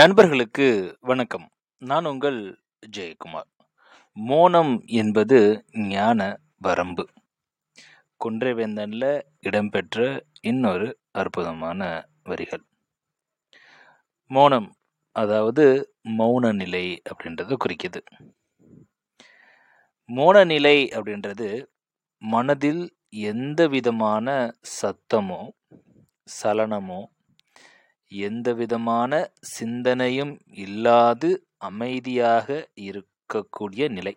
நண்பர்களுக்கு வணக்கம். நான் உங்கள் ஜெயக்குமார். மோனம் என்பது ஞான வரம்பு. குன்றவேந்தனில் இடம்பெற்ற இன்னொரு அற்புதமான வரிகள். மோனம் அதாவது மௌன நிலை அப்படின்றத குறிக்குது. மௌன நிலை அப்படின்றது மனதில் எந்த விதமான சத்தமோ சலனமோ எந்த விதமான சிந்தனையும் இல்லாது அமைதியாக இருக்கக்கூடிய நிலை.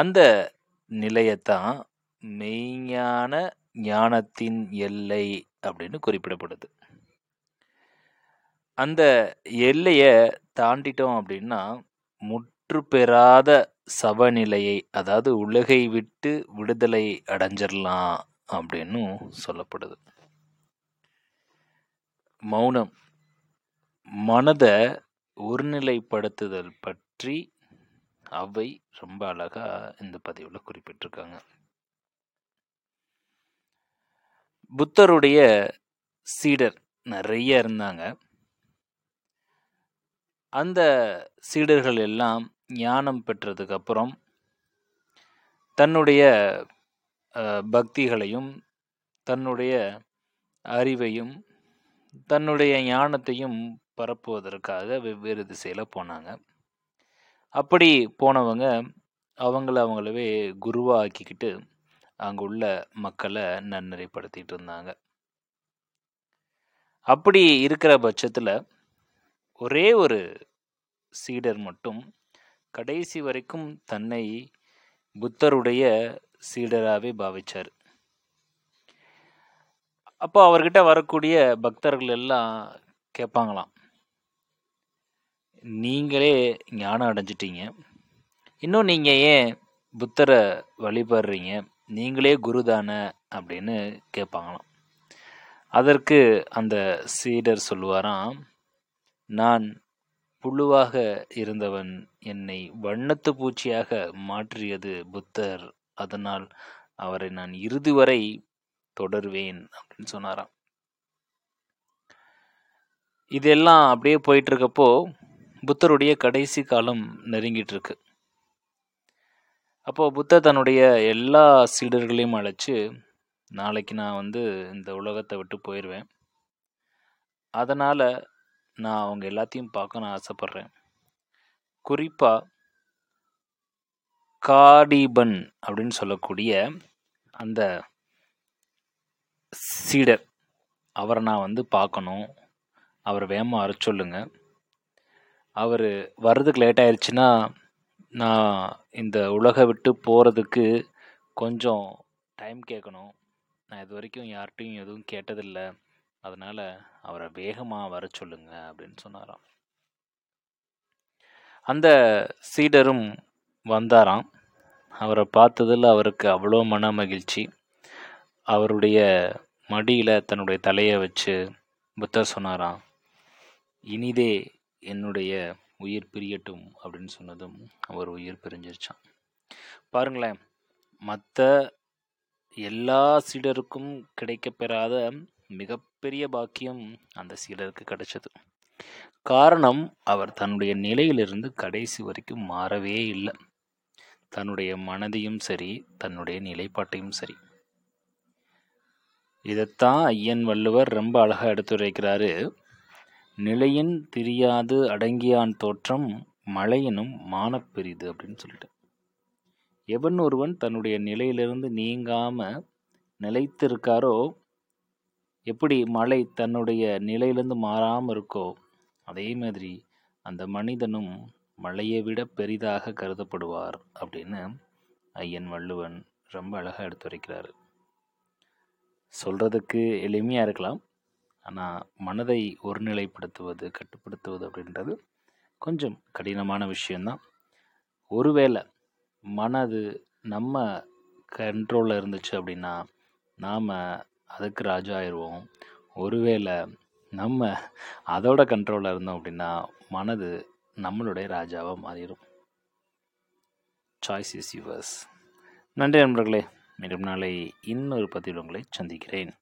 அந்த நிலையத்தான் மெய்ஞான ஞானத்தின் எல்லை அப்படின்னு குறிப்பிடப்படுது. அந்த எல்லையை தாண்டிட்டோம் அப்படின்னா முற்று பெறாத சவநிலையை, அதாவது உலகை விட்டு விடுதலை அடைஞ்சிடலாம் அப்படின்னு சொல்லப்படுது. மௌனம் மனதை ஒருநிலைப்படுத்துதல் பற்றி அவை ரொம்ப அழகா இந்த பதிவில் குறிப்பிட்டிருக்காங்க. புத்தருடைய சீடர் நிறைய இருந்தாங்க. அந்த சீடர்கள் எல்லாம் ஞானம் பெற்றதுக்கு அப்புறம் தன்னுடைய பக்திகளையும் தன்னுடைய அறிவையும் தன்னுடைய ஞானத்தையும் பரப்புவதற்காக வெவ்வேறு திசையில் போனாங்க. அப்படி போனவங்க அவங்களவே குருவாக்கிக்கிட்டு அங்கே உள்ள மக்களை நன்னறிப்படுத்திகிட்டு இருந்தாங்க. அப்படி இருக்கிற பட்சத்தில் ஒரே ஒரு சீடர் மட்டும் கடைசி வரைக்கும் தன்னை புத்தருடைய சீடராகவே பாவித்தார். அப்போ அவர்கிட்ட வரக்கூடிய பக்தர்கள் எல்லாம் கேட்பாங்களாம், நீங்களே ஞானம் அடைஞ்சிட்டீங்க, இன்னும் நீங்கள் ஏன் புத்தரை வழிபடுறீங்க, நீங்களே குரு தானே அப்படின்னு கேட்பாங்களாம். அதற்கு அந்த சீடர் சொல்லுவாராம், நான் புழுவாக இருந்தவன் என்னை வண்ணத்து பூச்சியாக மாற்றியது புத்தர், அதனால் அவரை நான் இறுதி வரை தொடர்வேன் அப்படின்னு சொன்னாராம். இதெல்லாம் அப்படியே போயிட்டு இருக்கப்போ புத்தருடைய கடைசி காலம் நெருங்கிட்டு இருக்கு. அப்போ புத்தர் தன்னுடைய எல்லா சீடர்களையும் அழைச்சு, நாளைக்கு நான் இந்த உலகத்தை விட்டு போயிடுவேன், அதனால் நான் அவங்க எல்லாத்தையும் பார்க்க நான் ஆசைப்படுறேன், குறிப்பாக காடிபன் அப்படின்னு சொல்லக்கூடிய அந்த சீடர், அவரை நான் பார்க்கணும், அவரை வேகமாக வர சொல்லுங்க, அவர் வர்றதுக்கு லேட் ஆயிடுச்சுன்னா நான் இந்த உலகை விட்டு போகிறதுக்கு கொஞ்சம் டைம் கேட்கணும், நான் இது வரைக்கும் யார்கிட்டையும் எதுவும் கேட்டதில்லை, அதனால் அவரை வேகமாக வர சொல்லுங்க அப்படின்னு சொன்னாராம். அந்த சீடரும் வந்தாராம். அவரை பார்த்ததில் அவருக்கு அவ்வளோ மன மகிழ்ச்சி. அவருடைய மடியில் தன்னுடைய தலையை வச்சு புத்தர் சொன்னாராம், இனிதே என்னுடைய உயிர் பிரியட்டும் அப்படின்னு சொன்னதும் அவர் உயிர் பிரிஞ்சிருச்சான். பாருங்களேன், மற்ற எல்லா சீடருக்கும் கிடைக்கப்பெறாத மிகப்பெரிய பாக்கியம் அந்த சீடருக்கு கிடைச்சது. காரணம், அவர் தன்னுடைய நிலையிலிருந்து கடைசி வரைக்கும் மாறவே இல்லை. தன்னுடைய மனதையும் சரி தன்னுடைய நிலைப்பாட்டையும் சரி. இதைத்தான் ஐயன் வள்ளுவர் ரொம்ப அழகாக எடுத்துரைக்கிறாரு. நிலையின் திரியாது அடங்கியான் தோற்றம் மழையினும் மானப்பெரிது அப்படின்னு சொல்லிட்டு, எவன் ஒருவன் தன்னுடைய நிலையிலிருந்து நீங்காமல் நிலைத்து இருக்காரோ, எப்படி மழை தன்னுடைய நிலையிலிருந்து மாறாமல் இருக்கோ, அதே மாதிரி அந்த மனிதனும் மழையை விட பெரிதாக கருதப்படுவார் அப்படின்னு ஐயன் வள்ளுவன் ரொம்ப அழகாக எடுத்துரைக்கிறாரு. சொல்கிறதுக்கு எளிமையாக இருக்கலாம், ஆனால் மனதை ஒருநிலைப்படுத்துவது கட்டுப்படுத்துவது அப்படின்றது கொஞ்சம் கடினமான விஷயந்தான். ஒருவேளை மனது நம்ம கண்ட்ரோலில் இருந்துச்சு அப்படின்னா நாம் அதுக்கு ராஜா ஆயிடுவோம். ஒருவேளை நம்ம அதோட கண்ட்ரோலில் இருந்தோம் அப்படின்னா மனது நம்மளுடைய ராஜாவாக மாறிடும். Choice is yours. நன்றி நண்பர்களே. மீண்டும் நாளை இன்னொரு பதிவில் உங்களை சந்திக்கிறேன்.